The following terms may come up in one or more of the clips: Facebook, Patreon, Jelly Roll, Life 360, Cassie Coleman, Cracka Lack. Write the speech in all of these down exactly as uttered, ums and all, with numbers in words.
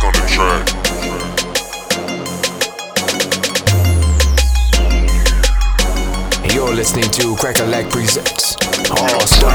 Lack on the track. You're listening to Cracka Lack Presents All-Star.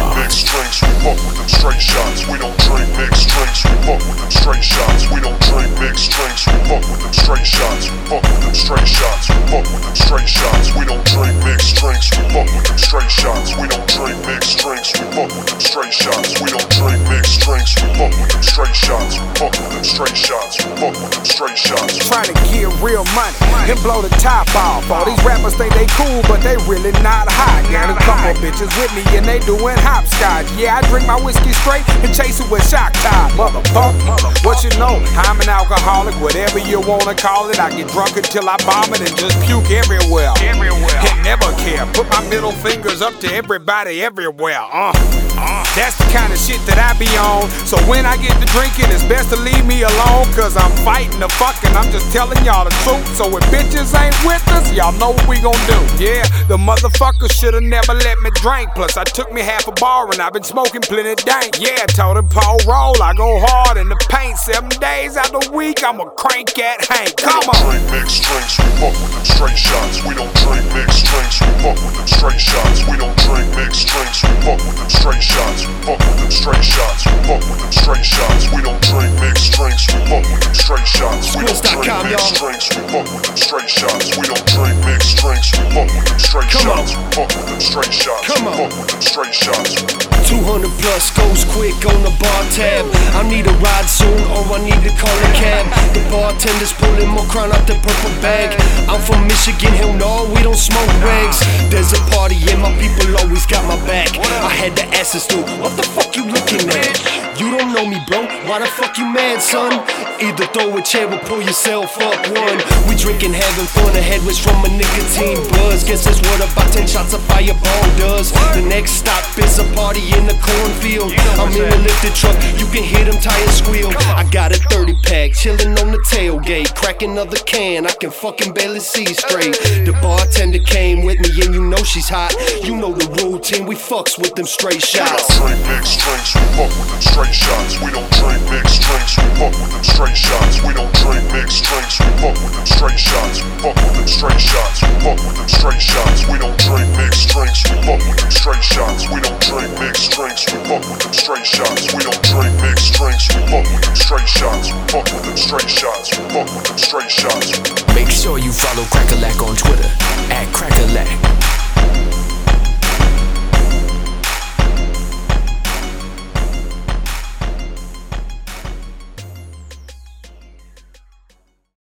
We don't drink mixed drinks, we fuck with them straight shots. We don't drink mixed drinks, we fuck with them straight shots. We don't drink mixed drinks, we fuck with them straight shots. We fuck with them straight shots, we fuck with them straight shots. We don't drink mixed drinks, we fuck with them straight shots. We don't drink mixed drinks, we fuck with them straight shots. We don't drink mixed drinks, we fuck with them straight shots. We fuck with them straight shots, we fuck with them straight shots. Trying to get real money, then blow the top off. All these rappers think they cool, but they really not hot. Got a couple bitches with me and they doing hopscotch. Yeah, I drink my whiskey straight and chase it with shock top. Motherfucker, what you know? I'm an alcoholic, whatever you wanna call it. I get drunk until I vomit and just puke everywhere. Everywhere. And never care. Put my middle fingers up to everybody everywhere. Uh, uh. That's the kind of shit that I be on. So when I get to drinking, it's best to leave me alone. Cause I'm fighting the fuck and I'm just telling y'all the truth. So if bitches ain't with us, y'all know what we gon' do. Yeah, the motherfucker shoulda never let me drink. Plus I took me half a bar and I been smoking plenty dank. Yeah, told him Paul roll, I go hard in the paint. Seven days out the week, I'm a crank at Hank. Come on. We don't drink mixed drinks, we fuck with them straight shots. We don't drink mixed drinks, we fuck with them straight shots. We don't drink mixed drinks, we fuck with them straight shots. We fuck with them straight shots, we fuck with them straight shots. We don't drink mixed drinks, we fuck with them straight shots. We don't drink mixed drinks, we fuck with them straight shots. We don't drink mixed drinks, we fuck with them straight shots. Come on. Fuck with them straight shots. Come on. Fuck with them straight shots. two hundred plus goes quick on the bar tab. I need a ride soon or I need to call a cab. The bartender's pulling my crown out the purple bag. I'm from Michigan, hell no, we don't smoke rags. There's a party and my people always got my back. I had to ask this dude, what the fuck you looking at? You don't know me, bro, why the fuck you mad, son? Either throw a chair or pull yourself up one. We drinking, having fun, a head was from a nicotine buzz. Guess that's what about ten shots of fireball does. The next stop is a party in the cornfield. I'm in a lifted truck, you can hear them tires squeal. I got a thirty pack, chillin' on the tailgate. Crack another can, I can fucking barely see straight. The bartender came with me and you know she's hot. You know the routine, we fucks with them straight shots. We don't drink mixed drinks, we fuck with them straight shots. We don't drink mixed drinks, we fuck with them straight shots. We don't drink mixed drinks, we fuck with them straight shots. We fuck with them straight shots, we fuck with them straight shots. We don't drink mixed drinks, we fuck with them straight shots. We don't drink mixed drinks, we fuck with them straight shots. We don't drink mixed drinks, we fuck with them straight shots. We fuck with them straight shots, we fuck with them straight shots. Make sure you follow Cracka Lack on Twitter at Cracka Lack.